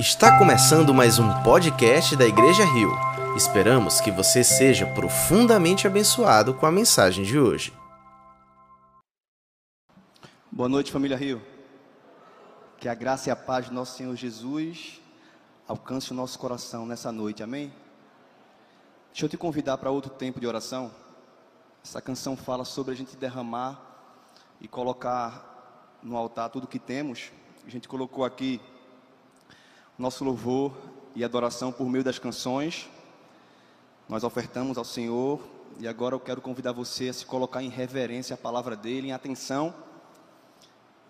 Está começando mais um podcast da Igreja Rio. Esperamos que você seja profundamente abençoado com a mensagem de hoje. Boa noite, família Rio. Que a graça e a paz do nosso Senhor Jesus alcance o nosso coração nessa noite, amém? Deixa eu te convidar para outro tempo de oração. Essa canção fala sobre a gente derramar e colocar no altar tudo o que temos. A gente colocou aqui nosso louvor e adoração por meio das canções. Nós ofertamos ao Senhor e agora eu quero convidar você a se colocar em reverência à palavra dele, em atenção,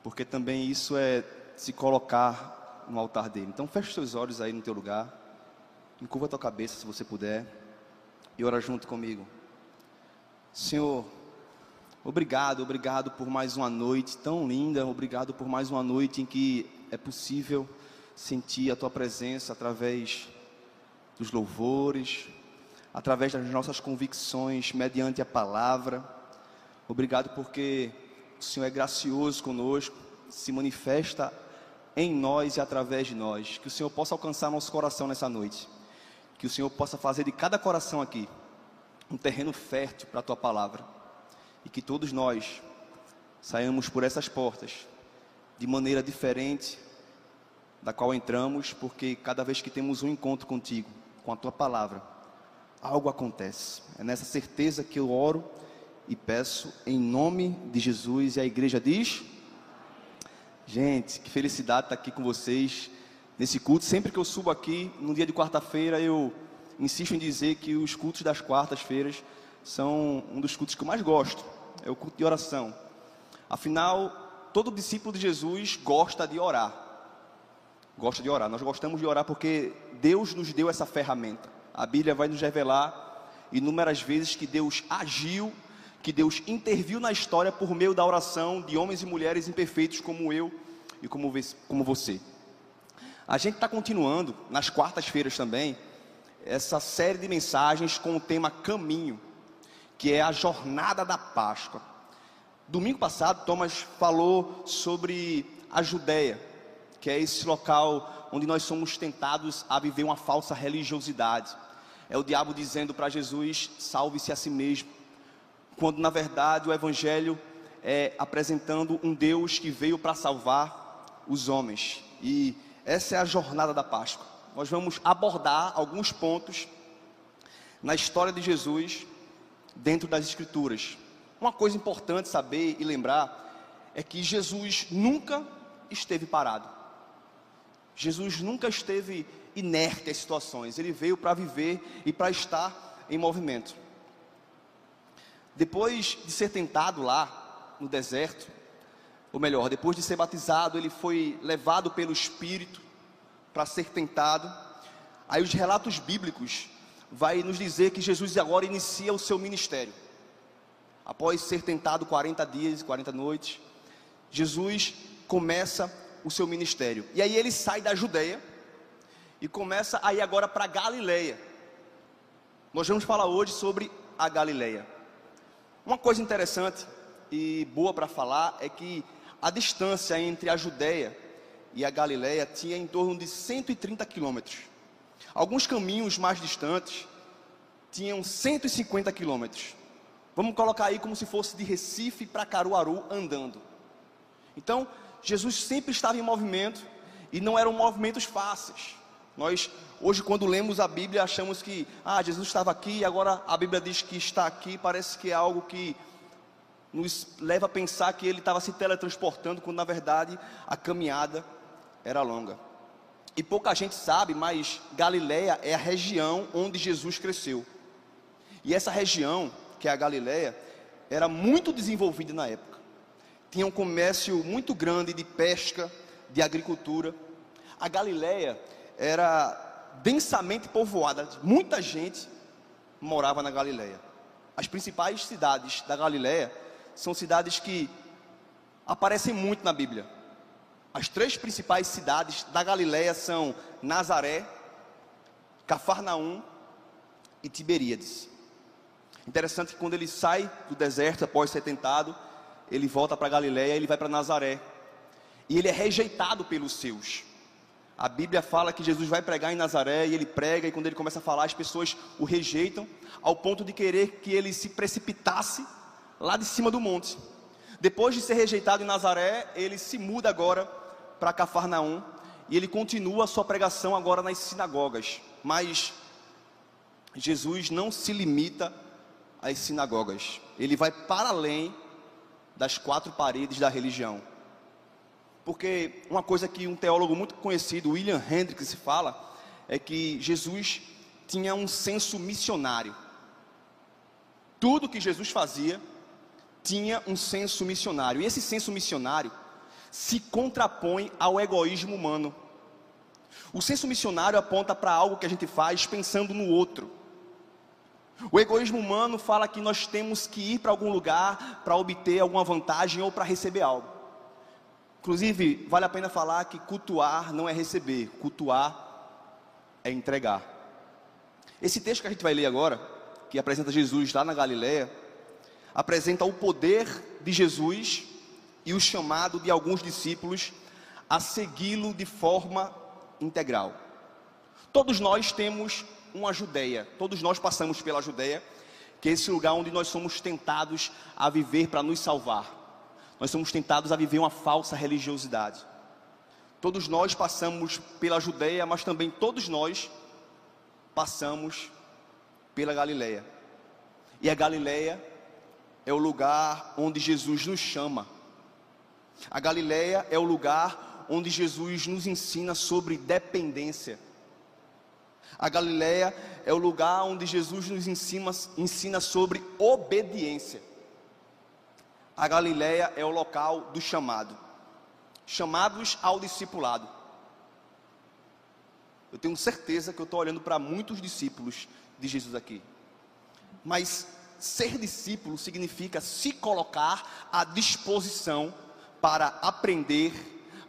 porque também isso é se colocar no altar dele. Então feche os seus olhos aí no teu lugar, encurva a tua cabeça se você puder e ora junto comigo. Senhor, Obrigado por mais uma noite tão linda, obrigado por mais uma noite em que é possível sentir a Tua presença através dos louvores, através das nossas convicções, mediante a Palavra. Obrigado porque o Senhor é gracioso conosco, se manifesta em nós e através de nós. Que o Senhor possa alcançar nosso coração nessa noite, que o Senhor possa fazer de cada coração aqui um terreno fértil para a Tua Palavra. E que todos nós saímos por essas portas de maneira diferente da qual entramos, porque cada vez que temos um encontro contigo, com a tua palavra, algo acontece. É nessa certeza que eu oro e peço em nome de Jesus. E a igreja diz: gente, que felicidade estar aqui com vocês nesse culto. Sempre que eu subo aqui, no dia de quarta-feira, eu insisto em dizer que os cultos das quartas-feiras são um dos cultos que eu mais gosto, é o culto de oração. Afinal, todo discípulo de Jesus gosta de orar. Gosta de orar, nós gostamos de orar porque Deus nos deu essa ferramenta. A Bíblia vai nos revelar inúmeras vezes que Deus agiu, que Deus interviu na história por meio da oração de homens e mulheres imperfeitos como eu e como você. A gente está continuando, nas quartas-feiras também, essa série de mensagens com o tema Caminho, que é a jornada da Páscoa. Domingo passado, Thomas falou sobre a Judeia, que é esse local onde nós somos tentados a viver uma falsa religiosidade. É o diabo dizendo para Jesus: salve-se a si mesmo, quando na verdade o Evangelho é apresentando um Deus que veio para salvar os homens. E essa é a jornada da Páscoa. Nós vamos abordar alguns pontos na história de Jesus dentro das Escrituras. Uma coisa importante saber e lembrar é que Jesus nunca esteve parado. Jesus nunca esteve inerte às situações. Ele veio para viver e para estar em movimento. Depois de ser tentado lá no deserto, ou melhor, depois de ser batizado, ele foi levado pelo Espírito para ser tentado. Aí os relatos bíblicos vai nos dizer que Jesus agora inicia o seu ministério. Após ser tentado 40 dias e 40 noites, Jesus começa o seu ministério. E aí ele sai da Judeia e começa a ir agora para a Galileia. Nós vamos falar hoje sobre a Galileia. Uma coisa interessante e boa para falar é que a distância entre a Judeia e a Galileia tinha em torno de 130 quilômetros. Alguns caminhos mais distantes tinham 150 quilômetros. Vamos colocar aí como se fosse de Recife para Caruaru andando. Então, Jesus sempre estava em movimento e não eram movimentos fáceis. Nós, hoje, quando lemos a Bíblia, achamos que Jesus estava aqui e agora a Bíblia diz que está aqui. Parece que é algo que nos leva a pensar que ele estava se teletransportando, quando na verdade a caminhada era longa. E pouca gente sabe, mas Galileia é a região onde Jesus cresceu. E essa região, que é a Galileia, era muito desenvolvida na época. Tinha um comércio muito grande de pesca, de agricultura. A Galileia era densamente povoada. Muita gente morava na Galileia. As principais cidades da Galileia são cidades que aparecem muito na Bíblia. As três principais cidades da Galileia são Nazaré, Cafarnaum e Tiberíades. Interessante que quando ele sai do deserto após ser tentado, ele volta para a Galileia, ele vai para Nazaré. E ele é rejeitado pelos seus. A Bíblia fala que Jesus vai pregar em Nazaré e ele prega, e quando ele começa a falar, as pessoas o rejeitam, ao ponto de querer que ele se precipitasse lá de cima do monte. Depois de ser rejeitado em Nazaré, ele se muda agora para Cafarnaum, e ele continua a sua pregação agora nas sinagogas. Mas Jesus não se limita às sinagogas, ele vai para além das quatro paredes da religião. Porque uma coisa que um teólogo muito conhecido, William Hendricks, fala, é que Jesus tinha um senso missionário. Tudo que Jesus fazia tinha um senso missionário, e esse senso missionário se contrapõe ao egoísmo humano. O senso missionário aponta para algo que a gente faz pensando no outro. O egoísmo humano fala que nós temos que ir para algum lugar para obter alguma vantagem ou para receber algo. Inclusive, vale a pena falar que cultuar não é receber, cultuar é entregar. Esse texto que a gente vai ler agora, que apresenta Jesus lá na Galileia, apresenta o poder de Jesus e o chamado de alguns discípulos a segui-lo de forma integral. Todos nós temos uma Judeia, todos nós passamos pela Judeia, que é esse lugar onde nós somos tentados a viver para nos salvar. Nós somos tentados a viver uma falsa religiosidade. Todos nós passamos pela Judeia, mas também todos nós passamos pela Galileia. E a Galileia é o lugar onde Jesus nos chama. A Galileia é o lugar onde Jesus nos ensina sobre dependência. A Galileia é o lugar onde Jesus nos ensina sobre obediência. A Galileia é o local do chamado. Chamados ao discipulado. Eu tenho certeza que eu estou olhando para muitos discípulos de Jesus aqui. Mas ser discípulo significa se colocar à disposição para aprender,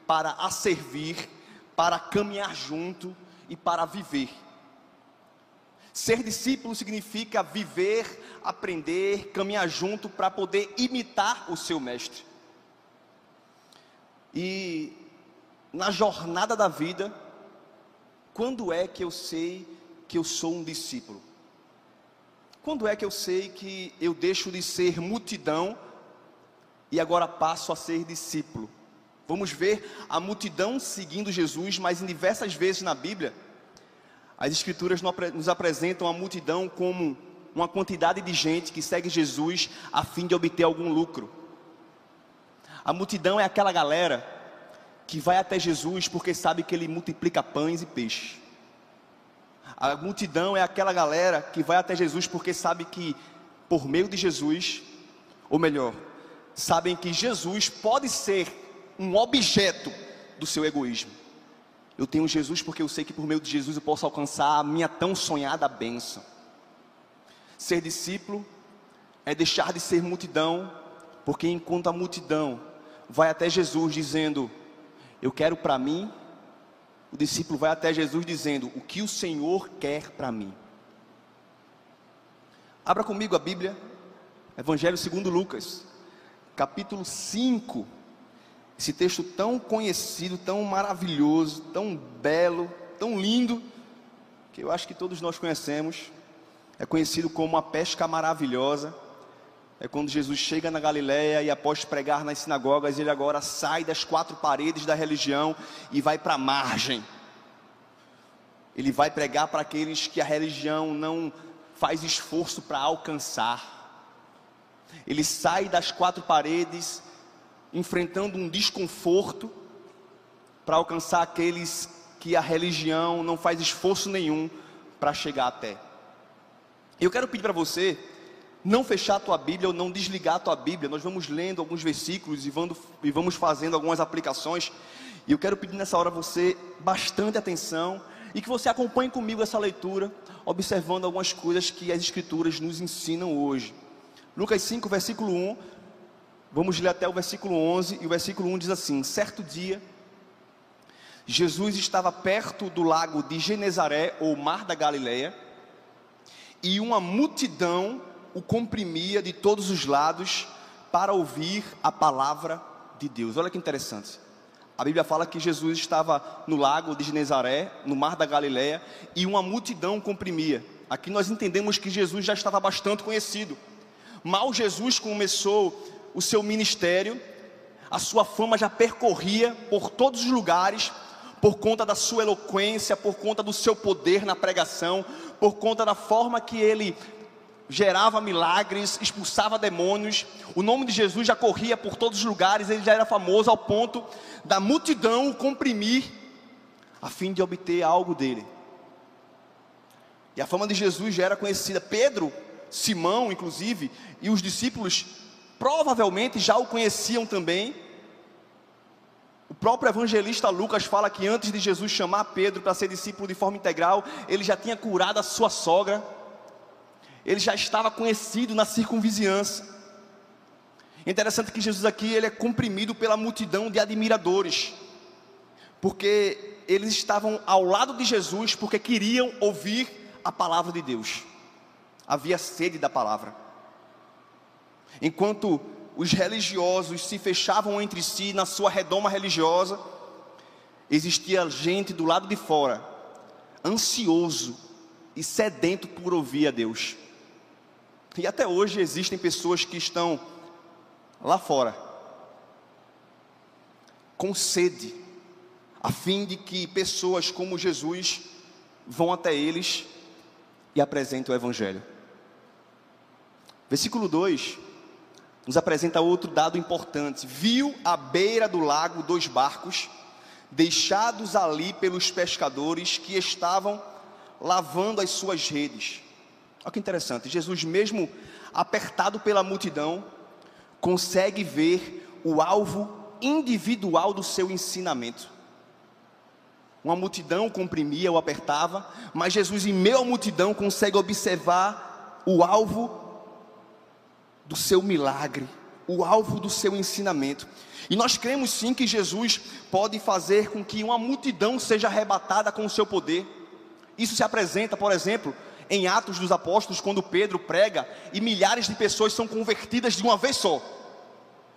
para a servir, para caminhar junto e para viver. Ser discípulo significa viver, aprender, caminhar junto para poder imitar o seu mestre. E na jornada da vida, quando é que eu sei que eu sou um discípulo? Quando é que eu sei que eu deixo de ser multidão e agora passo a ser discípulo? Vamos ver a multidão seguindo Jesus, mas em diversas vezes na Bíblia, as Escrituras nos apresentam a multidão como uma quantidade de gente que segue Jesus a fim de obter algum lucro. A multidão é aquela galera que vai até Jesus porque sabe que ele multiplica pães e peixes. A multidão é aquela galera que vai até Jesus porque sabe que, por meio de Jesus, ou melhor, sabem que Jesus pode ser um objeto do seu egoísmo. Eu tenho Jesus porque eu sei que por meio de Jesus eu posso alcançar a minha tão sonhada bênção. Ser discípulo é deixar de ser multidão, porque enquanto a multidão vai até Jesus dizendo, eu quero para mim, o discípulo vai até Jesus dizendo, o que o Senhor quer para mim? Abra comigo a Bíblia, Evangelho segundo Lucas, capítulo 5, esse texto tão conhecido, tão maravilhoso, tão belo, tão lindo, que eu acho que todos nós conhecemos, é conhecido como a pesca maravilhosa, é quando Jesus chega na Galileia e após pregar nas sinagogas, ele agora sai das quatro paredes da religião e vai para a margem. Ele vai pregar para aqueles que a religião não faz esforço para alcançar. Ele sai das quatro paredes, enfrentando um desconforto, para alcançar aqueles que a religião não faz esforço nenhum para chegar até. Eu quero pedir para você não fechar a tua Bíblia ou não desligar a tua Bíblia. Nós vamos lendo alguns versículos e vamos fazendo algumas aplicações. E eu quero pedir nessa hora a você bastante atenção e que você acompanhe comigo essa leitura, observando algumas coisas que as Escrituras nos ensinam hoje. Lucas 5, versículo 1, vamos ler até o versículo 11, e o versículo 1 diz assim, certo dia, Jesus estava perto do lago de Genezaré, ou mar da Galileia, e uma multidão o comprimia de todos os lados para ouvir a palavra de Deus. Olha que interessante, A Bíblia fala que Jesus estava no lago de Genezaré, no mar da Galileia, e uma multidão comprimia. Aqui nós entendemos que Jesus já estava bastante conhecido. Mal Jesus começou o seu ministério, a sua fama já percorria por todos os lugares, por conta da sua eloquência, por conta do seu poder na pregação, por conta da forma que ele gerava milagres, expulsava demônios. O nome de Jesus já corria por todos os lugares, ele já era famoso ao ponto da multidão o comprimir, a fim de obter algo dele. E a fama de Jesus já era conhecida. Pedro, Simão, inclusive, e os discípulos, provavelmente já o conheciam também. O próprio evangelista Lucas fala que antes de Jesus chamar Pedro para ser discípulo de forma integral, ele já tinha curado a sua sogra, ele já estava conhecido na circunvizinhança. É interessante que Jesus aqui, ele é comprimido pela multidão de admiradores, porque eles estavam ao lado de Jesus, porque queriam ouvir a palavra de Deus, havia sede da palavra. Enquanto os religiosos se fechavam entre si na sua redoma religiosa, existia gente do lado de fora, ansioso e sedento por ouvir a Deus. E até hoje existem pessoas que estão lá fora, com sede, a fim de que pessoas como Jesus vão até eles e apresentem o Evangelho. Versículo 2 nos apresenta outro dado importante. Viu à beira do lago dois barcos, deixados ali pelos pescadores que estavam lavando as suas redes. Olha que interessante, Jesus mesmo apertado pela multidão, consegue ver o alvo individual do seu ensinamento. Uma multidão comprimia, o apertava, mas Jesus em meio à multidão consegue observar o alvo do seu milagre, o alvo do seu ensinamento. E nós cremos sim que Jesus pode fazer com que uma multidão seja arrebatada com o seu poder. Isso se apresenta, por exemplo, em Atos dos Apóstolos, quando Pedro prega e milhares de pessoas são convertidas de uma vez só.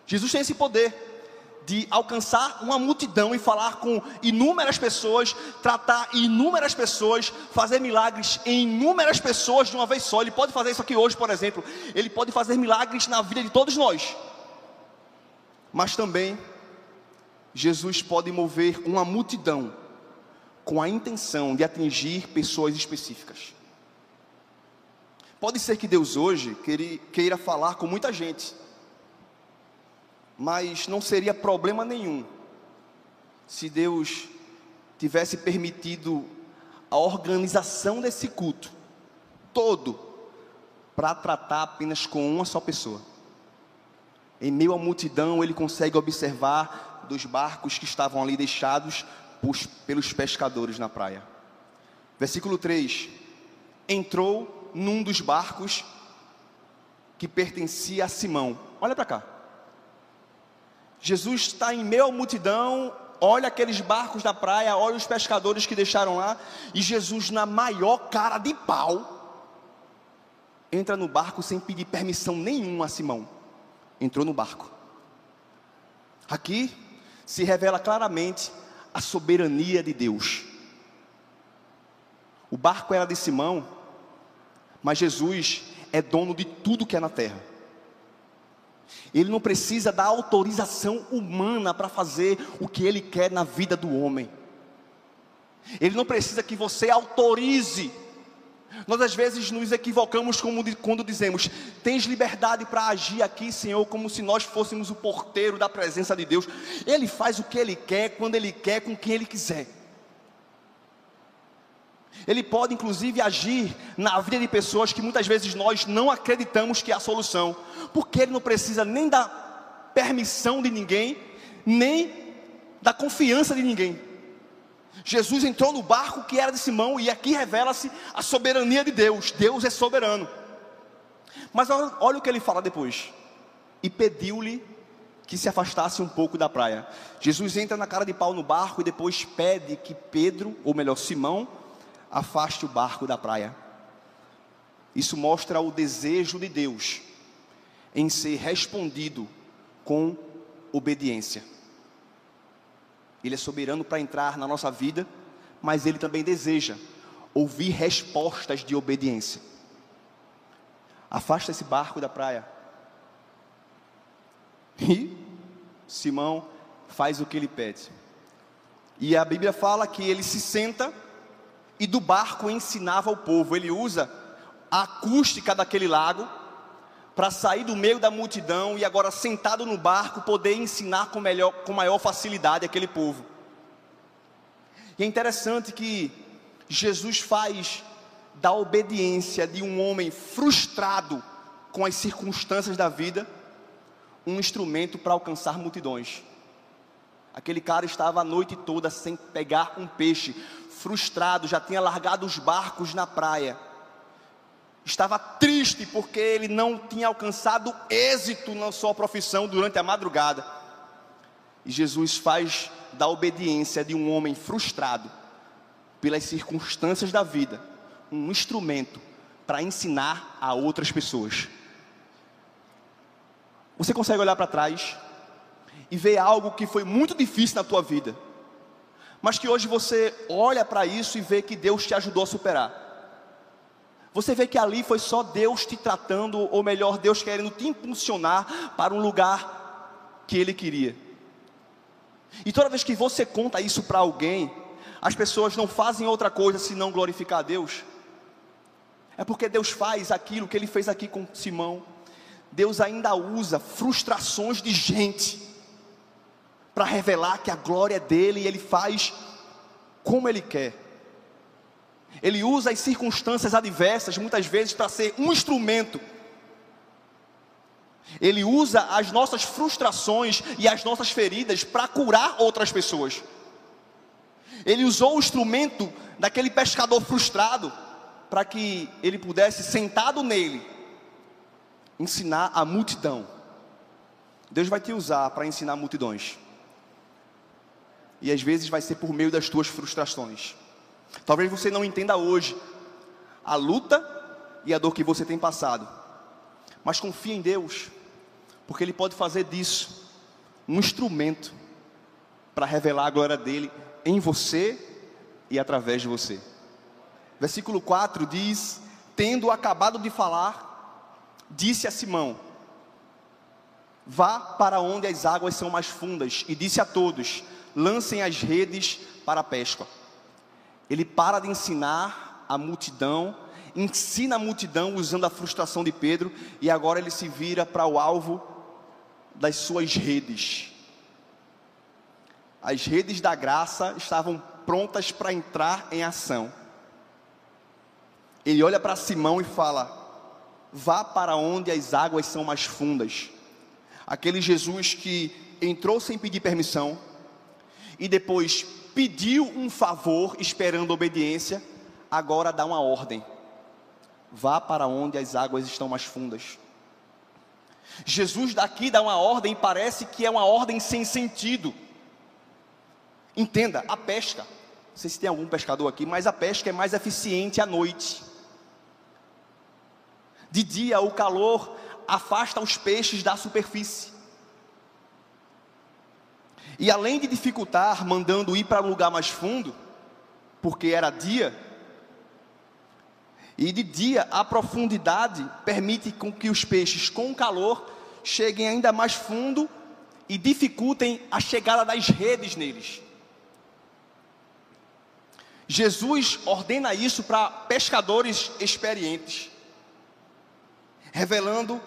Jesus tem esse poder de alcançar uma multidão e falar com inúmeras pessoas, tratar inúmeras pessoas, fazer milagres em inúmeras pessoas de uma vez só. Ele pode fazer isso aqui hoje, por exemplo. Ele pode fazer milagres na vida de todos nós. Mas também, Jesus pode mover uma multidão com a intenção de atingir pessoas específicas. Pode ser que Deus hoje queira falar com muita gente, mas não seria problema nenhum se Deus tivesse permitido a organização desse culto todo para tratar apenas com uma só pessoa. Em meio à multidão, ele consegue observar dois barcos que estavam ali deixados pelos pescadores na praia. Versículo 3: entrou num dos barcos que pertencia a Simão. Olha para cá, Jesus está em meio à multidão, olha aqueles barcos da praia, olha os pescadores que deixaram lá, e Jesus, na maior cara de pau, entra no barco sem pedir permissão nenhuma a Simão. Entrou no barco. Aqui se revela claramente a soberania de Deus. O barco era de Simão, mas Jesus é dono de tudo que é na terra. Ele não precisa da autorização humana para fazer o que ele quer na vida do homem. Ele não precisa que você autorize. Nós às vezes nos equivocamos quando dizemos: tens liberdade para agir aqui, Senhor, como se nós fôssemos o porteiro da presença de Deus. Ele faz o que ele quer, quando ele quer, com quem ele quiser. Ele pode inclusive agir na vida de pessoas que muitas vezes nós não acreditamos que é a solução, porque ele não precisa nem da permissão de ninguém, nem da confiança de ninguém. Jesus entrou no barco que era de Simão, e aqui revela-se a soberania de Deus. Deus é soberano. Mas olha o que ele fala depois: e pediu-lhe que se afastasse um pouco da praia. Jesus entra na cara de pau no barco e depois pede que Pedro, ou melhor, Simão, afaste o barco da praia. Isso mostra o desejo de Deus em ser respondido com obediência. Ele é soberano para entrar na nossa vida, mas Ele também deseja ouvir respostas de obediência. Afasta esse barco da praia. E Simão faz o que ele pede. E a Bíblia fala que ele se senta e do barco ensinava ao povo. Ele usa a acústica daquele lago para sair do meio da multidão e agora sentado no barco poder ensinar com maior facilidade aquele povo. E é interessante que Jesus faz da obediência de um homem frustrado com as circunstâncias da vida um instrumento para alcançar multidões. Aquele cara estava a noite toda sem pegar um peixe, frustrado, já tinha largado os barcos na praia. Estava triste porque ele não tinha alcançado êxito na sua profissão durante a madrugada. E Jesus faz da obediência de um homem frustrado pelas circunstâncias da vida um instrumento para ensinar a outras pessoas. Você consegue olhar para trás e ver algo que foi muito difícil na tua vida, mas que hoje você olha para isso e vê que Deus te ajudou a superar. Você vê que ali foi só Deus te tratando, ou melhor, Deus querendo te impulsionar para um lugar que Ele queria. E toda vez que você conta isso para alguém, as pessoas não fazem outra coisa senão glorificar a Deus. É porque Deus faz aquilo que Ele fez aqui com Simão. Deus ainda usa frustrações de gente para revelar que a glória é dele e Ele faz como Ele quer. Ele usa as circunstâncias adversas muitas vezes para ser um instrumento. Ele usa as nossas frustrações e as nossas feridas para curar outras pessoas. Ele usou o instrumento daquele pescador frustrado para que ele pudesse, sentado nele, ensinar a multidão. Deus vai te usar para ensinar multidões. E às vezes vai ser por meio das tuas frustrações. Talvez você não entenda hoje a luta e a dor que você tem passado, mas confia em Deus, porque Ele pode fazer disso um instrumento para revelar a glória dEle em você e através de você. Versículo 4 diz: tendo acabado de falar, disse a Simão: vá para onde as águas são mais fundas. E disse a todos: lancem as redes para a pesca. Ele para de ensinar a multidão, ensina a multidão usando a frustração de Pedro, e agora ele se vira para o alvo das suas redes. As redes da graça estavam prontas para entrar em ação. Ele olha para Simão e fala: vá para onde as águas são mais fundas. Aquele Jesus que entrou sem pedir permissão e depois pediu um favor esperando obediência, agora dá uma ordem: vá para onde as águas estão mais fundas. Jesus daqui dá uma ordem e parece que é uma ordem sem sentido. Entenda, a pesca, não sei se tem algum pescador aqui, mas a pesca é mais eficiente à noite. De dia, o calor afasta os peixes da superfície. E além de dificultar, mandando ir para um lugar mais fundo, porque era dia, e de dia a profundidade permite com que os peixes com calor cheguem ainda mais fundo e dificultem a chegada das redes neles. Jesus ordena isso para pescadores experientes, revelando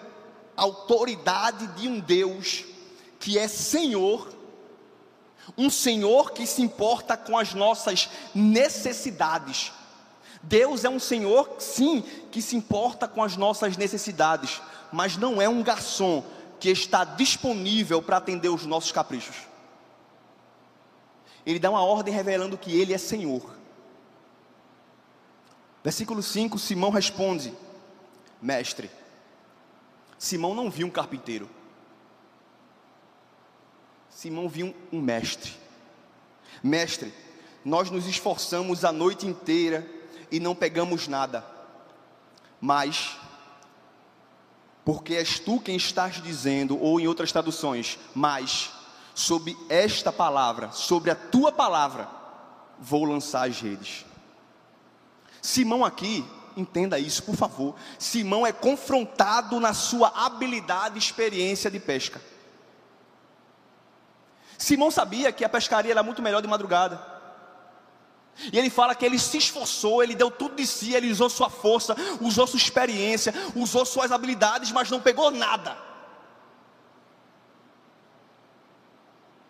a autoridade de um Deus que é Senhor, um Senhor que se importa com as nossas necessidades. Deus é um Senhor, sim, que se importa com as nossas necessidades, mas não é um garçom que está disponível para atender os nossos caprichos. Ele dá uma ordem revelando que Ele é Senhor. Versículo 5, Simão responde: mestre. Simão não viu um carpinteiro. Simão viu um mestre. Mestre, nós nos esforçamos a noite inteira e não pegamos nada. Mas, porque és tu quem estás dizendo, ou em outras traduções, mas sobre esta palavra, sobre a tua palavra, vou lançar as redes. Simão aqui, entenda isso por favor, Simão é confrontado na sua habilidade e experiência de pesca. Simão sabia que a pescaria era muito melhor de madrugada. E ele fala que ele se esforçou, ele deu tudo de si, ele usou sua força, usou sua experiência, usou suas habilidades, mas não pegou nada.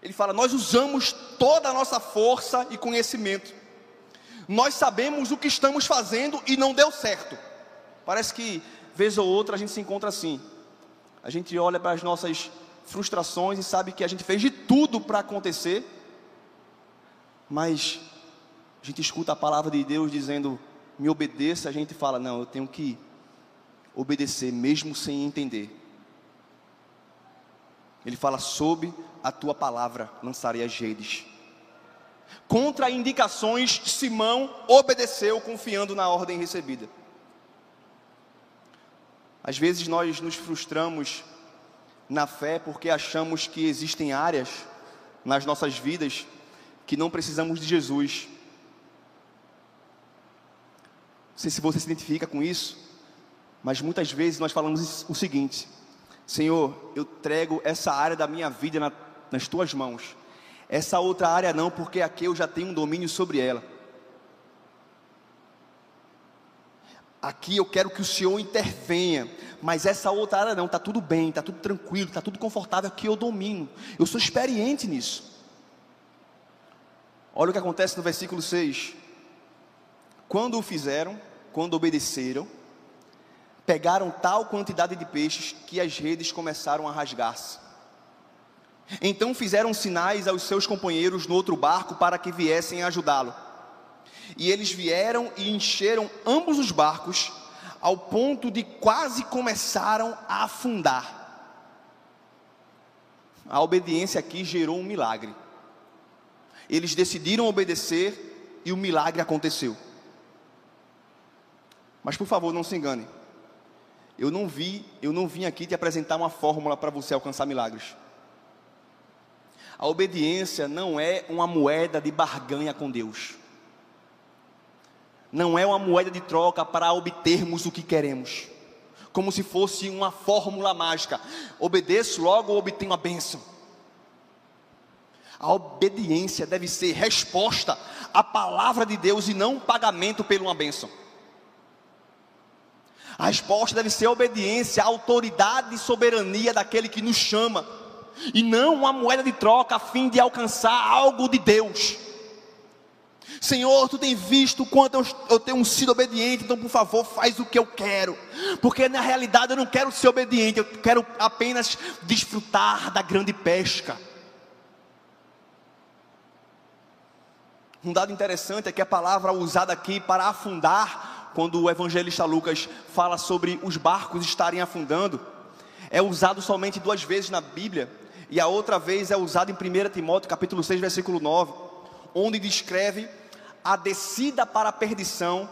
Ele fala, nós usamos toda a nossa força e conhecimento. Nós sabemos o que estamos fazendo e não deu certo. Parece que, vez ou outra, a gente se encontra assim. A gente olha para as nossas frustrações e sabe que a gente fez de tudo para acontecer, mas a gente escuta a palavra de Deus dizendo, me obedeça, a gente fala, não, eu tenho que obedecer, mesmo sem entender. Ele fala, sob a tua palavra lançarei as redes. Contra indicações, Simão obedeceu, confiando na ordem recebida. Às vezes nós nos frustramos na fé, porque achamos que existem áreas nas nossas vidas que não precisamos de Jesus. Não sei se você se identifica com isso, mas muitas vezes nós falamos o seguinte: Senhor, eu entrego essa área da minha vida nas tuas mãos. Essa outra área não, porque aqui eu já tenho um domínio sobre ela. Aqui eu quero que o Senhor intervenha, mas essa outra área não, está tudo bem, está tudo tranquilo, está tudo confortável, aqui eu domino. Eu sou experiente nisso. Olha o que acontece no versículo 6. Quando o fizeram, quando obedeceram, pegaram tal quantidade de peixes que as redes começaram a rasgar-se. Então fizeram sinais aos seus companheiros no outro barco para que viessem ajudá-lo. E eles vieram e encheram ambos os barcos, ao ponto de quase começaram a afundar. A obediência aqui gerou um milagre. Eles decidiram obedecer e o milagre aconteceu. Mas por favor, não se engane, eu não vim aqui te apresentar uma fórmula para você alcançar milagres. A obediência não é uma moeda de barganha com Deus, não é uma moeda de troca para obtermos o que queremos, como se fosse uma fórmula mágica, obedeço logo obtenho a bênção. A obediência deve ser resposta à palavra de Deus e não pagamento por uma bênção. A resposta deve ser a obediência à autoridade e soberania daquele que nos chama, e não uma moeda de troca a fim de alcançar algo de Deus. Senhor, tu tem visto o quanto eu tenho sido obediente, então por favor faz o que eu quero, porque na realidade eu não quero ser obediente, eu quero apenas desfrutar da grande pesca. Um dado interessante é que a palavra usada aqui para afundar, quando o evangelista Lucas fala sobre os barcos estarem afundando, é usado somente 2 vezes na Bíblia, e a outra vez é usado em 1 Timóteo capítulo 6 versículo 9, onde descreve a descida para a perdição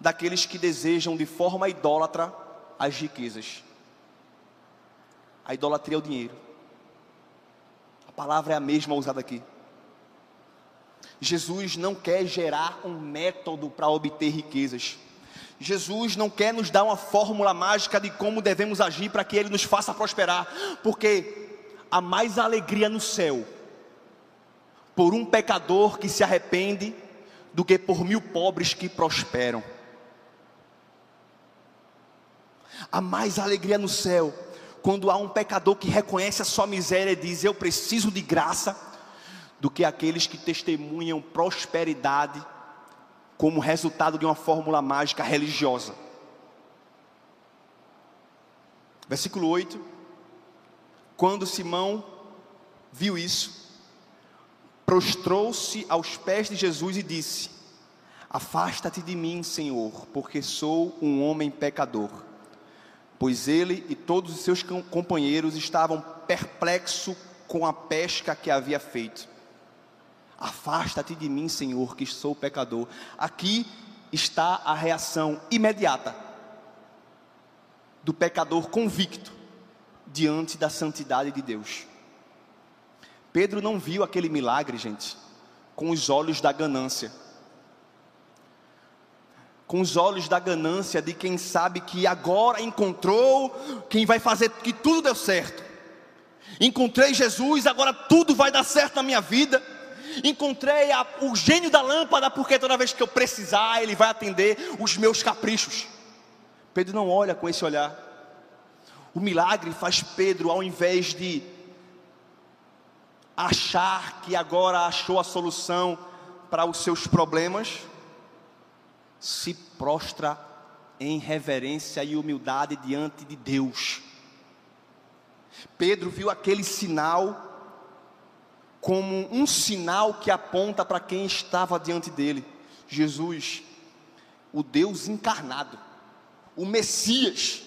daqueles que desejam de forma idólatra as riquezas. A idolatria é o dinheiro. A palavra é a mesma usada aqui. Jesus não quer gerar um método para obter riquezas. Jesus não quer nos dar uma fórmula mágica de como devemos agir para que Ele nos faça prosperar, porque há mais alegria no céu por um pecador que se arrepende do que por 1000 pobres que prosperam. Há mais alegria no céu quando há um pecador que reconhece a sua miséria e diz, eu preciso de graça, do que aqueles que testemunham prosperidade como resultado de uma fórmula mágica religiosa. Versículo 8, quando Simão viu isso, prostrou-se aos pés de Jesus e disse, afasta-te de mim, Senhor, porque sou um homem pecador. Pois ele e todos os seus companheiros estavam perplexos com a pesca que havia feito. Afasta-te de mim, Senhor, que sou pecador. Aqui está a reação imediata do pecador convicto diante da santidade de Deus. Pedro não viu aquele milagre, gente, com os olhos da ganância. Com os olhos da ganância de quem sabe que agora encontrou quem vai fazer que tudo deu certo. Encontrei Jesus, agora tudo vai dar certo na minha vida. Encontrei o gênio da lâmpada, porque toda vez que eu precisar, ele vai atender os meus caprichos. Pedro não olha com esse olhar. O milagre faz Pedro, ao invés de achar que agora achou a solução para os seus problemas, se prostra em reverência e humildade diante de Deus. Pedro viu aquele sinal como um sinal que aponta para quem estava diante dele: Jesus, o Deus encarnado, o Messias.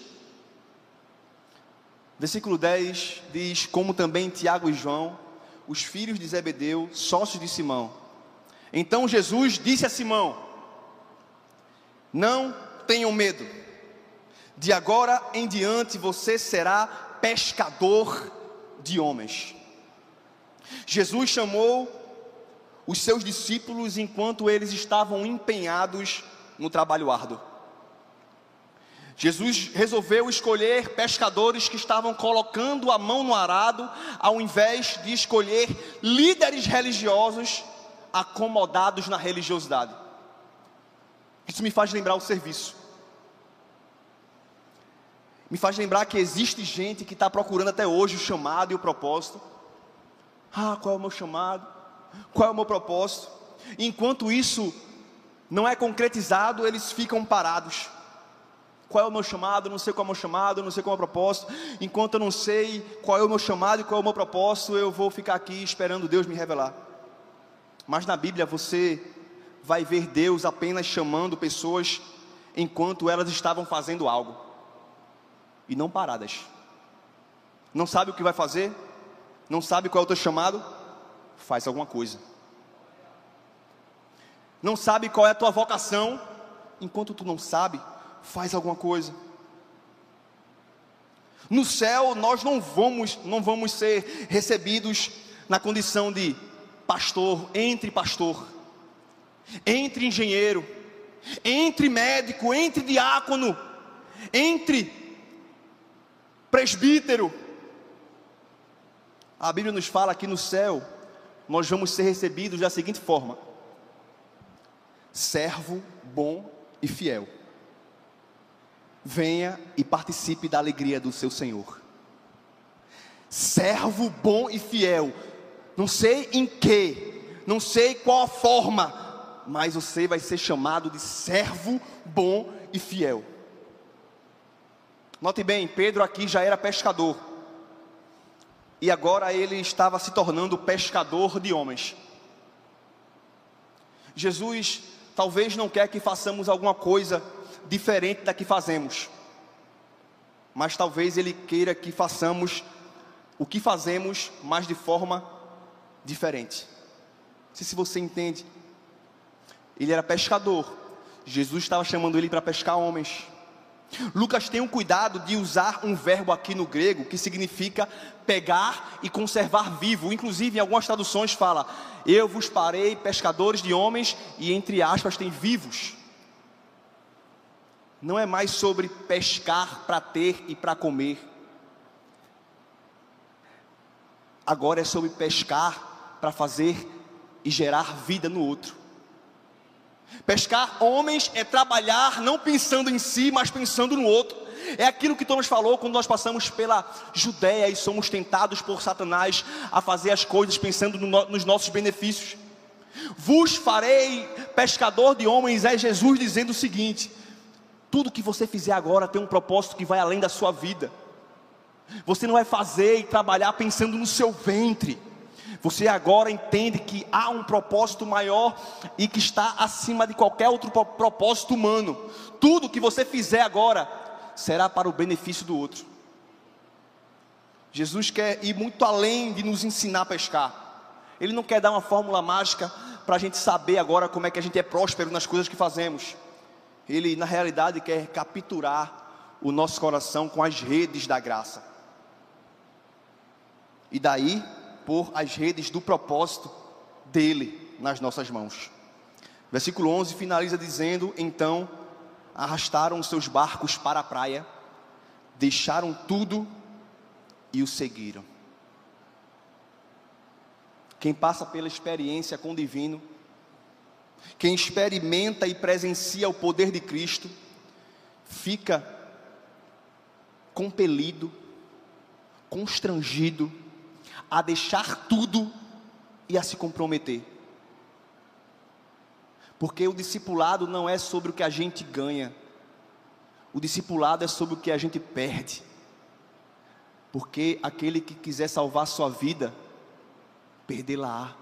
Versículo 10 diz: como também Tiago e João, os filhos de Zebedeu, sócios de Simão. Então Jesus disse a Simão: não tenham medo, de agora em diante você será pescador de homens. Jesus chamou os seus discípulos enquanto eles estavam empenhados no trabalho árduo. Jesus resolveu escolher pescadores que estavam colocando a mão no arado, ao invés de escolher líderes religiosos acomodados na religiosidade. Isso me faz lembrar o serviço. Me faz lembrar que existe gente que está procurando até hoje o chamado e o propósito. Ah, qual é o meu chamado? Qual é o meu propósito? Enquanto isso não é concretizado, eles ficam parados. Qual é o meu chamado? Não sei qual é o meu chamado, não sei qual é o meu propósito. Enquanto eu não sei qual é o meu chamado e qual é o meu propósito, eu vou ficar aqui esperando Deus me revelar. Mas na Bíblia você vai ver Deus apenas chamando pessoas enquanto elas estavam fazendo algo, e não paradas. Não sabe o que vai fazer? Não sabe qual é o teu chamado? Faz alguma coisa. Não sabe qual é a tua vocação? Enquanto tu não sabe, faz alguma coisa. No céu nós não vamos ser recebidos na condição de pastor, entre engenheiro, entre médico, entre diácono, entre presbítero. A Bíblia nos fala que no céu nós vamos ser recebidos da seguinte forma: servo bom e fiel, venha e participe da alegria do seu Senhor. Servo bom e fiel, não sei em que, não sei qual a forma, mas você vai ser chamado de servo bom e fiel. Note bem, Pedro aqui já era pescador, e agora ele estava se tornando pescador de homens. Jesus talvez não quer que façamos alguma coisa diferente da que fazemos, mas talvez ele queira que façamos o que fazemos, mas de forma diferente. Não sei se você entende. Ele era pescador, Jesus estava chamando ele para pescar homens. Lucas tem um cuidado de usar um verbo aqui no grego que significa pegar e conservar vivo. Inclusive em algumas traduções fala: eu vos farei pescadores de homens, e entre aspas tem vivos. Não é mais sobre pescar para ter e para comer. Agora é sobre pescar para fazer e gerar vida no outro. Pescar homens é trabalhar não pensando em si, mas pensando no outro. É aquilo que Thomas falou quando nós passamos pela Judeia e somos tentados por Satanás a fazer as coisas pensando nos nossos benefícios. Vos farei pescador de homens é Jesus dizendo o seguinte: tudo que você fizer agora tem um propósito que vai além da sua vida. Você não vai fazer e trabalhar pensando no seu ventre. Você agora entende que há um propósito maior e que está acima de qualquer outro propósito humano. Tudo que você fizer agora será para o benefício do outro. Jesus quer ir muito além de nos ensinar a pescar. Ele não quer dar uma fórmula mágica para a gente saber agora como é que a gente é próspero nas coisas que fazemos. Ele, na realidade, quer capturar o nosso coração com as redes da graça. E daí pôr as redes do propósito dele nas nossas mãos. Versículo 11 finaliza dizendo: então arrastaram seus barcos para a praia, deixaram tudo e o seguiram. Quem passa pela experiência com o divino, quem experimenta e presencia o poder de Cristo, fica compelido, constrangido a deixar tudo e a se comprometer. Porque o discipulado não é sobre o que a gente ganha, o discipulado é sobre o que a gente perde. Porque aquele que quiser salvar sua vida, perdê-la-á.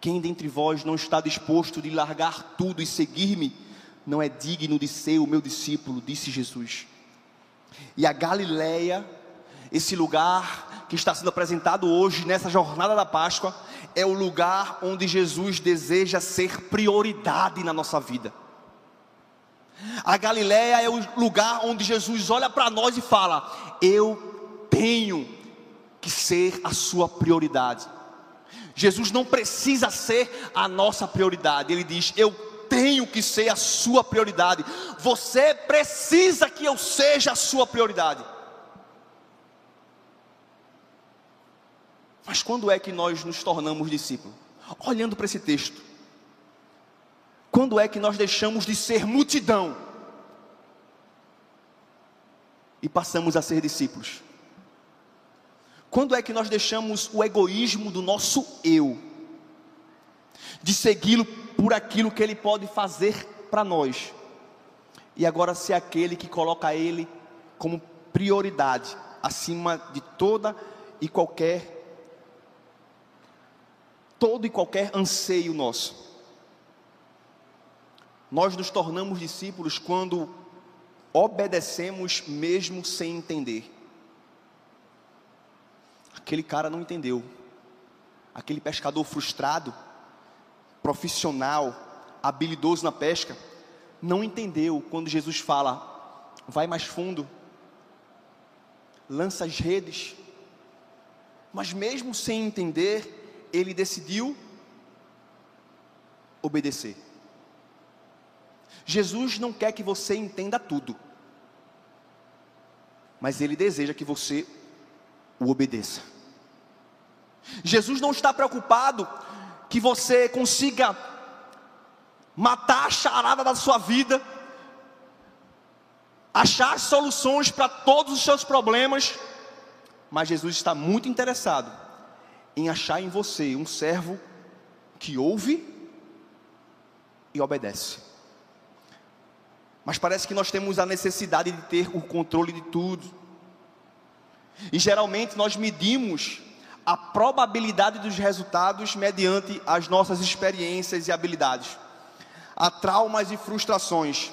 Quem dentre vós não está disposto de largar tudo e seguir-me, não é digno de ser o meu discípulo, disse Jesus. E a Galileia, esse lugar que está sendo apresentado hoje nessa jornada da Páscoa, é o lugar onde Jesus deseja ser prioridade na nossa vida. A Galileia é o lugar onde Jesus olha para nós e fala: eu tenho que ser a sua prioridade. Jesus não precisa ser a nossa prioridade, ele diz: eu tenho que ser a sua prioridade. Você precisa que eu seja a sua prioridade. Mas quando é que nós nos tornamos discípulos? Olhando para esse texto, quando é que nós deixamos de ser multidão e passamos a ser discípulos? Quando é que nós deixamos o egoísmo do nosso eu, de segui-lo por aquilo que ele pode fazer para nós, e agora ser aquele que coloca ele como prioridade, acima de todo e qualquer anseio nosso? Nós nos tornamos discípulos quando obedecemos mesmo sem entender. Aquele cara não entendeu, aquele pescador frustrado, profissional, habilidoso na pesca, não entendeu quando Jesus fala: vai mais fundo, lança as redes. Mas mesmo sem entender, ele decidiu obedecer. Jesus não quer que você entenda tudo, mas ele deseja que você o obedeça. Jesus não está preocupado que você consiga matar a charada da sua vida, achar soluções para todos os seus problemas, mas Jesus está muito interessado em achar em você um servo que ouve e obedece. Mas parece que nós temos a necessidade de ter o controle de tudo. E geralmente nós medimos a probabilidade dos resultados mediante as nossas experiências e habilidades. Há traumas e frustrações.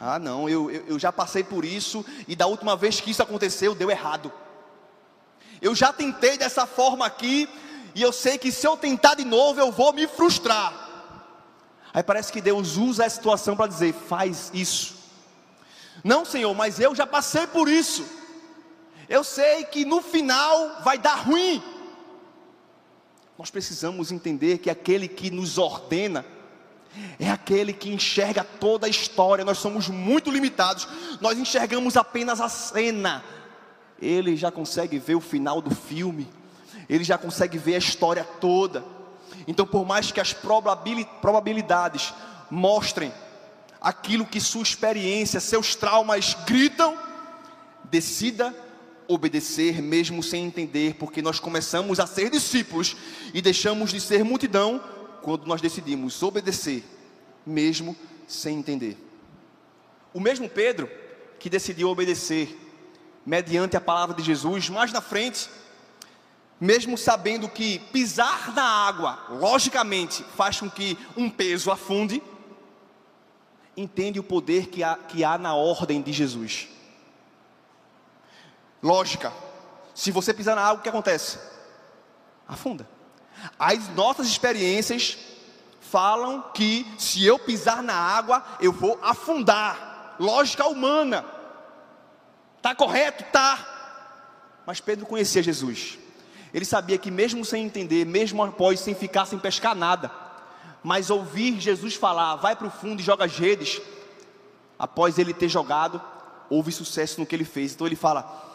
Ah não, eu já passei por isso, e da última vez que isso aconteceu, deu errado. Eu já tentei dessa forma aqui, e eu sei que se eu tentar de novo, eu vou me frustrar. Aí parece que Deus usa a situação para dizer: faz isso. Não, Senhor, mas eu já passei por isso. Eu sei que no final vai dar ruim. Nós precisamos entender que aquele que nos ordena é aquele que enxerga toda a história. Nós somos muito limitados. Nós enxergamos apenas a cena. Ele já consegue ver o final do filme. Ele já consegue ver a história toda. Então, por mais que as probabilidades mostrem aquilo que sua experiência, seus traumas gritam, decida obedecer mesmo sem entender, porque nós começamos a ser discípulos e deixamos de ser multidão quando nós decidimos obedecer mesmo sem entender. O mesmo Pedro que decidiu obedecer mediante a palavra de Jesus, mais na frente, mesmo sabendo que pisar na água, logicamente, faz com que um peso afunde, entende o poder que há na ordem de Jesus. Lógica, se você pisar na água, o que acontece? Afunda. As nossas experiências falam que se eu pisar na água, eu vou afundar. Lógica humana. Tá correto? Tá. Mas Pedro conhecia Jesus. Ele sabia que mesmo sem entender, mesmo após sem ficar sem pescar nada, mas ouvir Jesus falar, vai para o fundo e joga as redes, após ele ter jogado, houve sucesso no que ele fez. Então ele fala,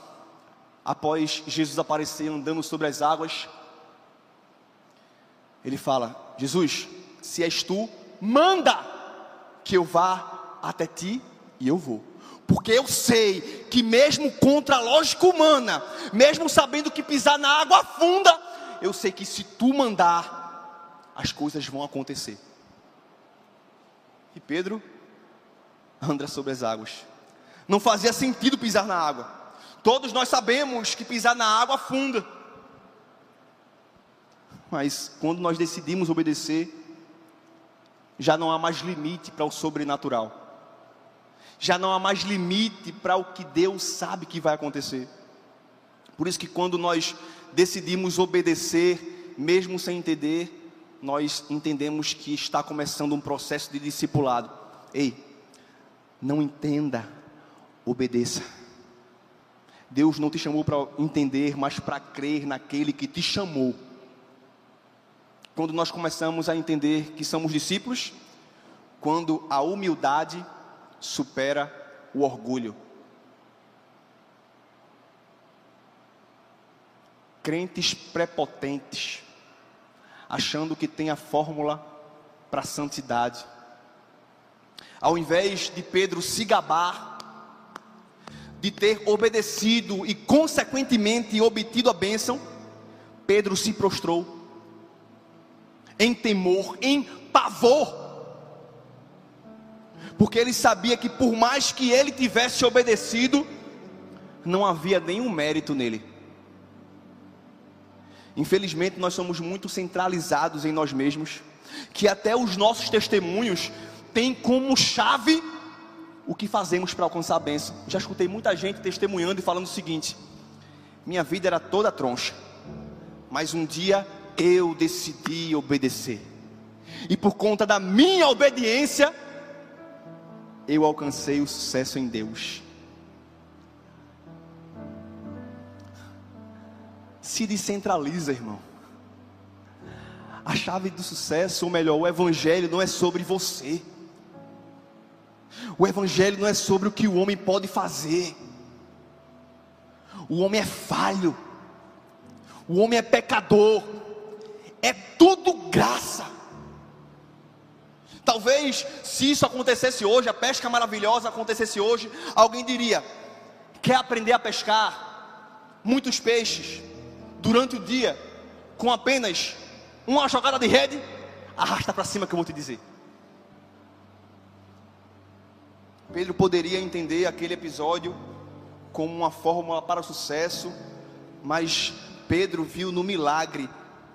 após Jesus aparecer andando sobre as águas, ele fala, Jesus, se és tu, manda que eu vá até ti e eu vou. Porque eu sei que mesmo contra a lógica humana, mesmo sabendo que pisar na água afunda, eu sei que se tu mandar, as coisas vão acontecer. E Pedro anda sobre as águas. Não fazia sentido pisar na água. Todos nós sabemos que pisar na água afunda. Mas quando nós decidimos obedecer, já não há mais limite para o sobrenatural. Já não há mais limite para o que Deus sabe que vai acontecer. Por isso que quando nós decidimos obedecer, mesmo sem entender, nós entendemos que está começando um processo de discipulado. Ei, não entenda, obedeça. Deus não te chamou para entender, mas para crer naquele que te chamou. Quando nós começamos a entender que somos discípulos, quando a humildade supera o orgulho. Crentes prepotentes, achando que tem a fórmula para a santidade. Ao invés de Pedro se gabar de ter obedecido e consequentemente obtido a bênção, Pedro se prostrou em temor, em pavor. Porque ele sabia que por mais que ele tivesse obedecido, não havia nenhum mérito nele. Infelizmente nós somos muito centralizados em nós mesmos, que até os nossos testemunhos têm como chave o que fazemos para alcançar a bênção. Já escutei muita gente testemunhando e falando o seguinte: minha vida era toda troncha, mas um dia eu decidi obedecer, e por conta da minha obediência eu alcancei o sucesso em Deus. Se descentraliza, irmão. A chave do sucesso, ou melhor, o evangelho não é sobre você. O evangelho não é sobre o que o homem pode fazer. O homem é falho. O homem é pecador. É tudo graça. Talvez, se isso acontecesse hoje, a pesca maravilhosa acontecesse hoje, alguém diria: quer aprender a pescar muitos peixes durante o dia, com apenas uma jogada de rede? Arrasta para cima que eu vou te dizer. Pedro poderia entender aquele episódio como uma fórmula para o sucesso, mas Pedro viu no milagre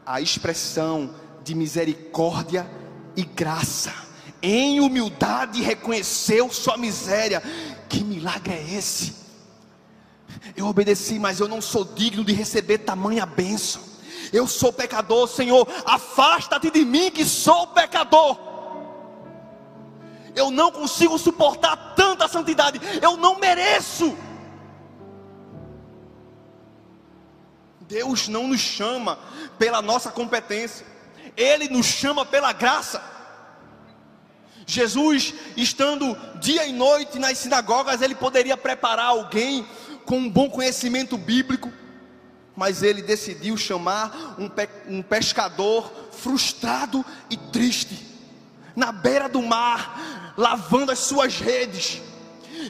a expressão de misericórdia e graça. Em humildade reconheceu sua miséria. Que milagre é esse? Eu obedeci, mas eu não sou digno de receber tamanha bênção. Eu sou pecador, Senhor, afasta-te de mim que sou pecador. Eu não consigo suportar tanta santidade, eu não mereço. Deus não nos chama pela nossa competência, Ele nos chama pela graça. Jesus, estando dia e noite nas sinagogas, Ele poderia preparar alguém com um bom conhecimento bíblico, mas Ele decidiu chamar um pescador frustrado e triste, na beira do mar, lavando as suas redes.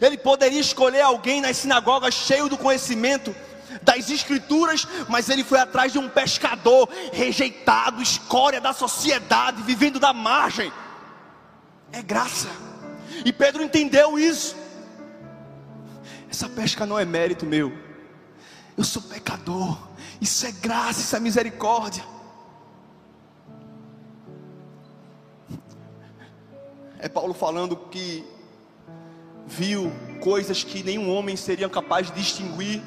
Ele poderia escolher alguém nas sinagogas cheio do conhecimento das escrituras, mas ele foi atrás de um pescador rejeitado, escória da sociedade, vivendo da margem. É graça. E Pedro entendeu isso. Essa pesca não é mérito meu, eu sou pecador, isso é graça, isso é misericórdia. É Paulo falando que viu coisas que nenhum homem seria capaz de distinguir,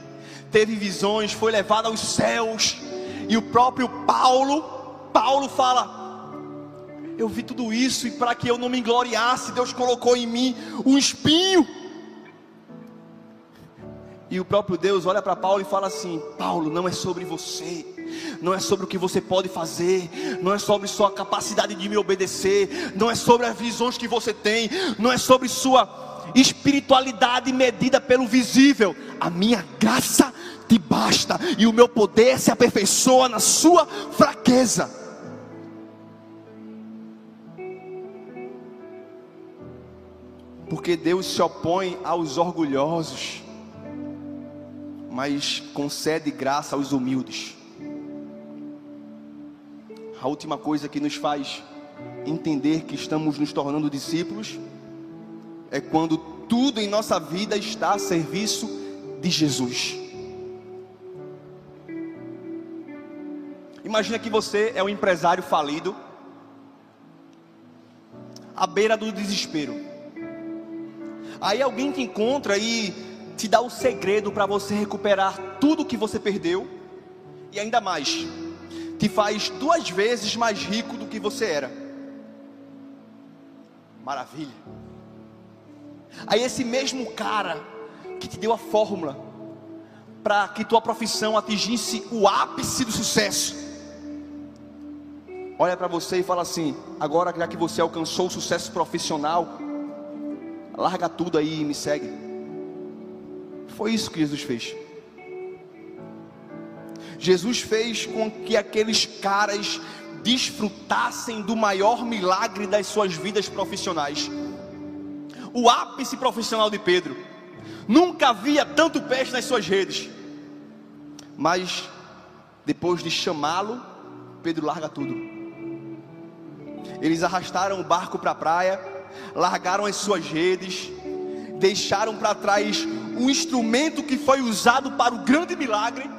teve visões, foi levado aos céus. E o próprio Paulo fala: eu vi tudo isso e para que eu não me gloriasse, Deus colocou em mim um espinho. E o próprio Deus olha para Paulo e fala assim: Paulo, não é sobre você, não é sobre o que você pode fazer, não é sobre sua capacidade de me obedecer, não é sobre as visões que você tem, não é sobre sua espiritualidade medida pelo visível. A minha graça te basta, e o meu poder se aperfeiçoa na sua fraqueza. Porque Deus se opõe aos orgulhosos, mas concede graça aos humildes. A última coisa que nos faz entender que estamos nos tornando discípulos é quando tudo em nossa vida está a serviço de Jesus. Imagina que você é um empresário falido, à beira do desespero. Aí alguém te encontra e te dá o segredo para você recuperar tudo que você perdeu, e ainda mais, te faz 2 vezes mais rico do que você era. Maravilha! Aí esse mesmo cara que te deu a fórmula para que tua profissão atingisse o ápice do sucesso, olha para você e fala assim: agora já que você alcançou o sucesso profissional, larga tudo aí e me segue. Foi isso que Jesus fez. Jesus fez com que aqueles caras desfrutassem do maior milagre das suas vidas profissionais. O ápice profissional de Pedro. Nunca havia tanto peixe nas suas redes. Mas depois de chamá-lo, Pedro larga tudo. Eles arrastaram o barco para a praia, largaram as suas redes, deixaram para trás um instrumento que foi usado para o grande milagre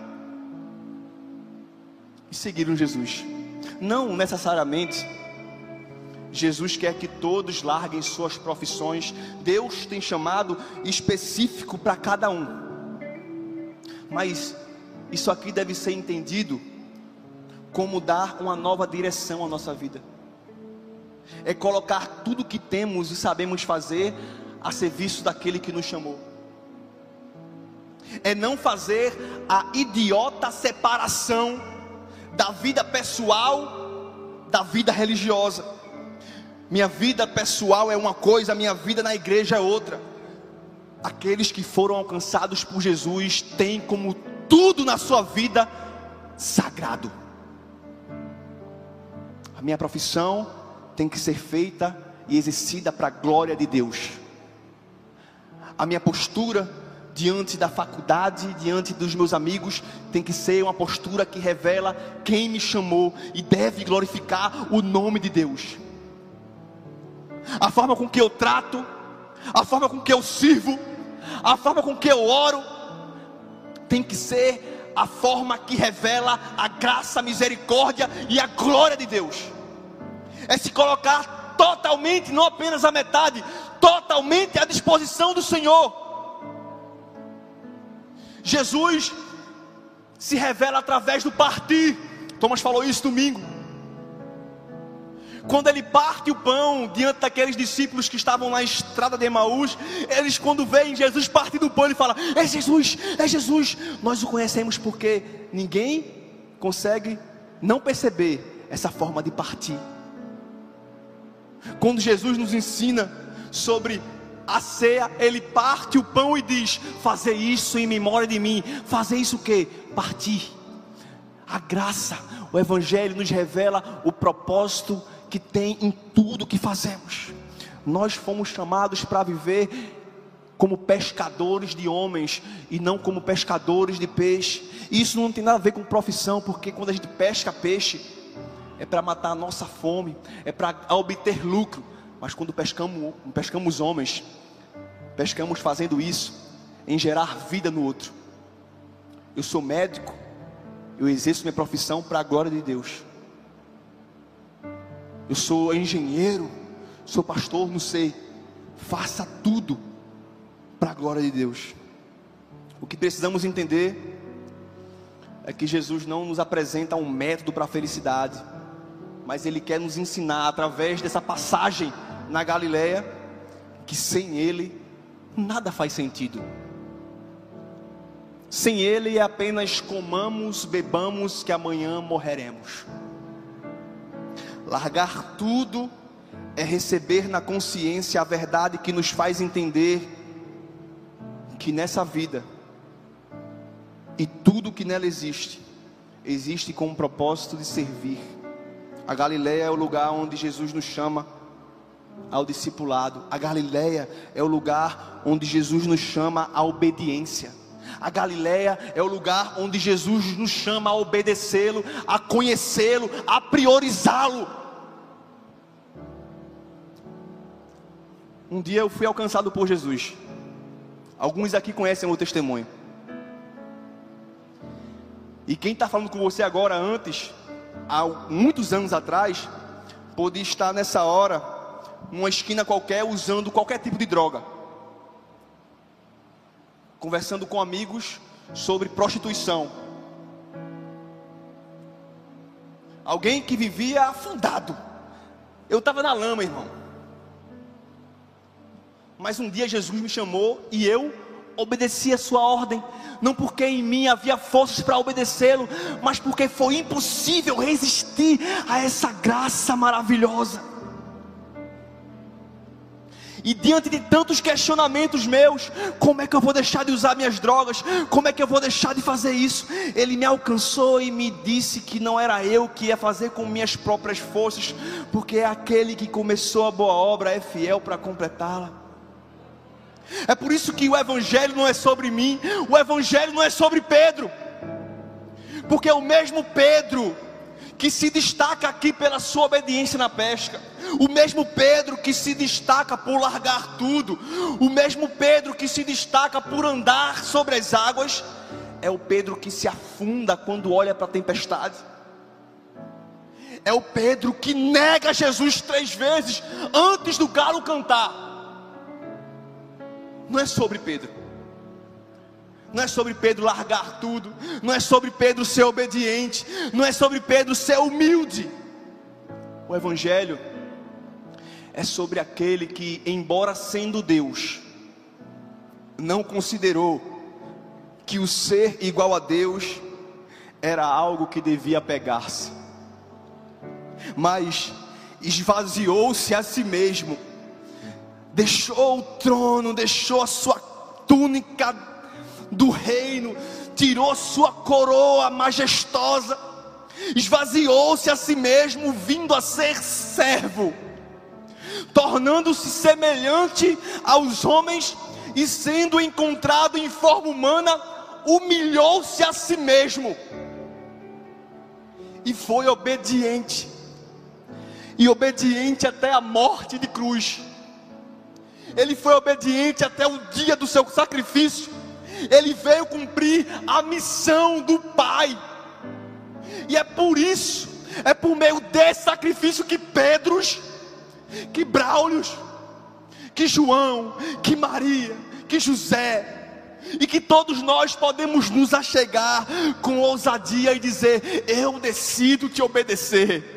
e seguiram Jesus. Não necessariamente Jesus quer que todos larguem suas profissões. Deus tem chamado específico para cada um, mas isso aqui deve ser entendido como dar uma nova direção à nossa vida. É colocar tudo que temos e sabemos fazer a serviço daquele que nos chamou. É não fazer a idiota separação da vida pessoal da vida religiosa. Minha vida pessoal é uma coisa, minha vida na igreja é outra. Aqueles que foram alcançados por Jesus têm como tudo na sua vida sagrado. A minha profissão tem que ser feita e exercida para a glória de Deus. A minha postura diante da faculdade, diante dos meus amigos, tem que ser uma postura que revela quem me chamou e deve glorificar o nome de Deus. A forma com que eu trato, a forma com que eu sirvo, a forma com que eu oro, tem que ser a forma que revela a graça, a misericórdia e a glória de Deus. É se colocar totalmente, não apenas a metade, totalmente à disposição do Senhor. Jesus se revela através do partir. Thomas falou isso domingo. Quando ele parte o pão diante daqueles discípulos que estavam na estrada de Emaús, eles quando veem Jesus partindo o pão, ele fala: é Jesus, nós o conhecemos, porque ninguém consegue não perceber essa forma de partir. Quando Jesus nos ensina sobre a ceia, ele parte o pão e diz: fazer isso em memória de mim. Fazer isso o que? Partir. A graça, o evangelho nos revela o propósito que tem em tudo que fazemos. Nós fomos chamados para viver como pescadores de homens e não como pescadores de peixe. E isso não tem nada a ver com profissão, porque quando a gente pesca peixe é para matar a nossa fome, é para obter lucro. Mas quando pescamos homens, pescamos fazendo isso, em gerar vida no outro. Eu sou médico, eu exerço minha profissão para a glória de Deus. Eu sou engenheiro, sou pastor, não sei. Faça tudo para a glória de Deus. O que precisamos entender é que Jesus não nos apresenta um método para a felicidade, mas ele quer nos ensinar através dessa passagem na Galileia que sem ele nada faz sentido. Sem ele apenas comamos, bebamos, que amanhã morreremos. Largar tudo é receber na consciência a verdade que nos faz entender que nessa vida e tudo que nela existe, existe com o propósito de servir. A Galileia é o lugar onde Jesus nos chama ao discipulado. A Galileia é o lugar onde Jesus nos chama à obediência. A Galileia é o lugar onde Jesus nos chama a obedecê-lo, a conhecê-lo, a priorizá-lo. Um dia eu fui alcançado por Jesus. Alguns aqui conhecem o meu testemunho. E quem está falando com você agora, antes, há muitos anos atrás, podia estar nessa hora, numa esquina qualquer, usando qualquer tipo de droga, conversando com amigos sobre prostituição. Alguém que vivia afundado. Eu estava na lama, irmão. Mas um dia Jesus me chamou e eu obedeci a sua ordem. Não porque em mim havia forças para obedecê-lo, mas porque foi impossível resistir a essa graça maravilhosa. E diante de tantos questionamentos meus, como é que eu vou deixar de usar minhas drogas? Como é que eu vou deixar de fazer isso? Ele me alcançou e me disse que não era eu que ia fazer com minhas próprias forças, porque é aquele que começou a boa obra, é fiel para completá-la. É por isso que o Evangelho não é sobre mim, o Evangelho não é sobre Pedro, porque é o mesmo Pedro que se destaca aqui pela sua obediência na pesca, o mesmo Pedro que se destaca por largar tudo, o mesmo Pedro que se destaca por andar sobre as águas, é o Pedro que se afunda quando olha para a tempestade, é o Pedro que nega Jesus 3 vezes antes do galo cantar. Não é sobre Pedro. Não é sobre Pedro largar tudo, não é sobre Pedro ser obediente, não é sobre Pedro ser humilde. O Evangelho é sobre aquele que, embora sendo Deus, não considerou que o ser igual a Deus era algo que devia pegar-se, mas esvaziou-se a si mesmo, deixou o trono, deixou a sua túnica do reino, tirou sua coroa majestosa, esvaziou-se a si mesmo, vindo a ser servo, tornando-se semelhante aos homens, e sendo encontrado em forma humana, humilhou-se a si mesmo, e foi obediente, e obediente até a morte de cruz. Ele foi obediente até o dia do seu sacrifício. Ele veio cumprir a missão do Pai. E é por isso, é por meio desse sacrifício que Pedros, que Braulios, que João, que Maria, que José, e que todos nós podemos nos achegar com ousadia e dizer: eu decido te obedecer.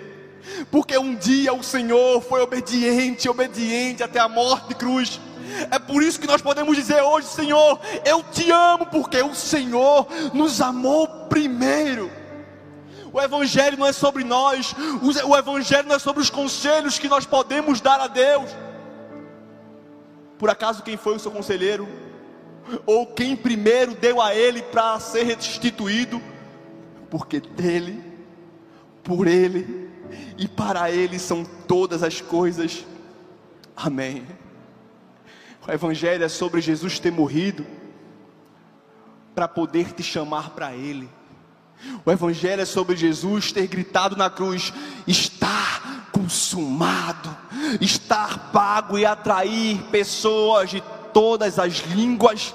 Porque um dia o Senhor foi obediente, obediente até a morte de cruz. É por isso que nós podemos dizer hoje: Senhor, eu te amo, porque o Senhor nos amou primeiro. O Evangelho não é sobre nós, o Evangelho não é sobre os conselhos que nós podemos dar a Deus. Por acaso, quem foi o seu conselheiro? Ou quem primeiro deu a ele para ser restituído? Porque dele, por ele e para ele são todas as coisas. Amém. O Evangelho é sobre Jesus ter morrido para poder te chamar para Ele. O Evangelho é sobre Jesus ter gritado na cruz: está consumado, estar pago, e atrair pessoas de todas as línguas,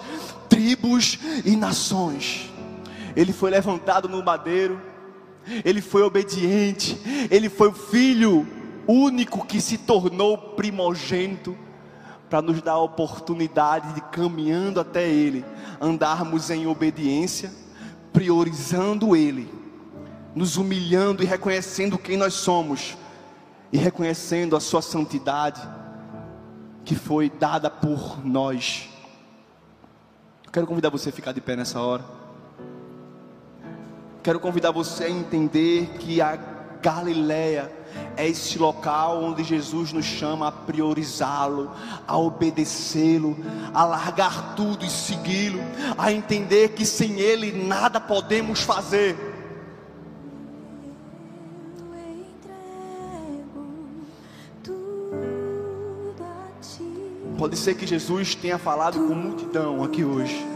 tribos e nações. Ele foi levantado no madeiro, Ele foi obediente, Ele foi o Filho único que se tornou primogênito, para nos dar a oportunidade de, caminhando até Ele, andarmos em obediência, priorizando Ele, nos humilhando e reconhecendo quem nós somos, e reconhecendo a sua santidade, que foi dada por nós. Eu quero convidar você a ficar de pé nessa hora. Quero convidar você a entender que a Galileia é esse local onde Jesus nos chama a priorizá-lo, a obedecê-lo, a largar tudo e segui-lo, a entender que sem Ele nada podemos fazer. Pode ser que Jesus tenha falado com multidão aqui hoje.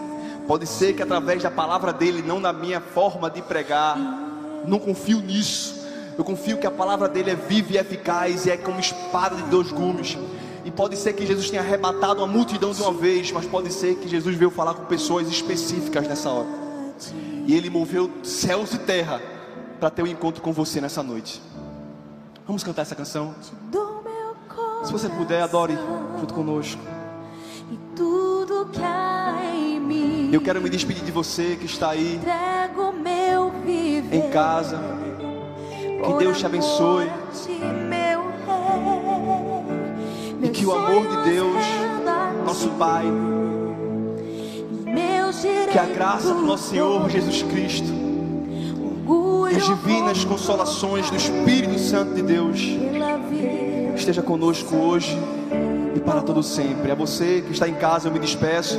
Pode ser que através da palavra dele, não na minha forma de pregar. Não confio nisso. Eu confio que a palavra dele é viva e eficaz e é como espada de dois gumes. E pode ser que Jesus tenha arrebatado uma multidão de uma vez, mas pode ser que Jesus veio falar com pessoas específicas nessa hora. E ele moveu céus e terra para ter um encontro com você nessa noite. Vamos cantar essa canção? Se você puder, adore junto conosco. Eu quero me despedir de você que está aí em casa. Que Deus te abençoe. E que o amor de Deus, nosso Pai, que a graça do nosso Senhor Jesus Cristo, as divinas consolações do Espírito Santo de Deus, esteja conosco hoje e para todo sempre. A você que está em casa, eu me despeço.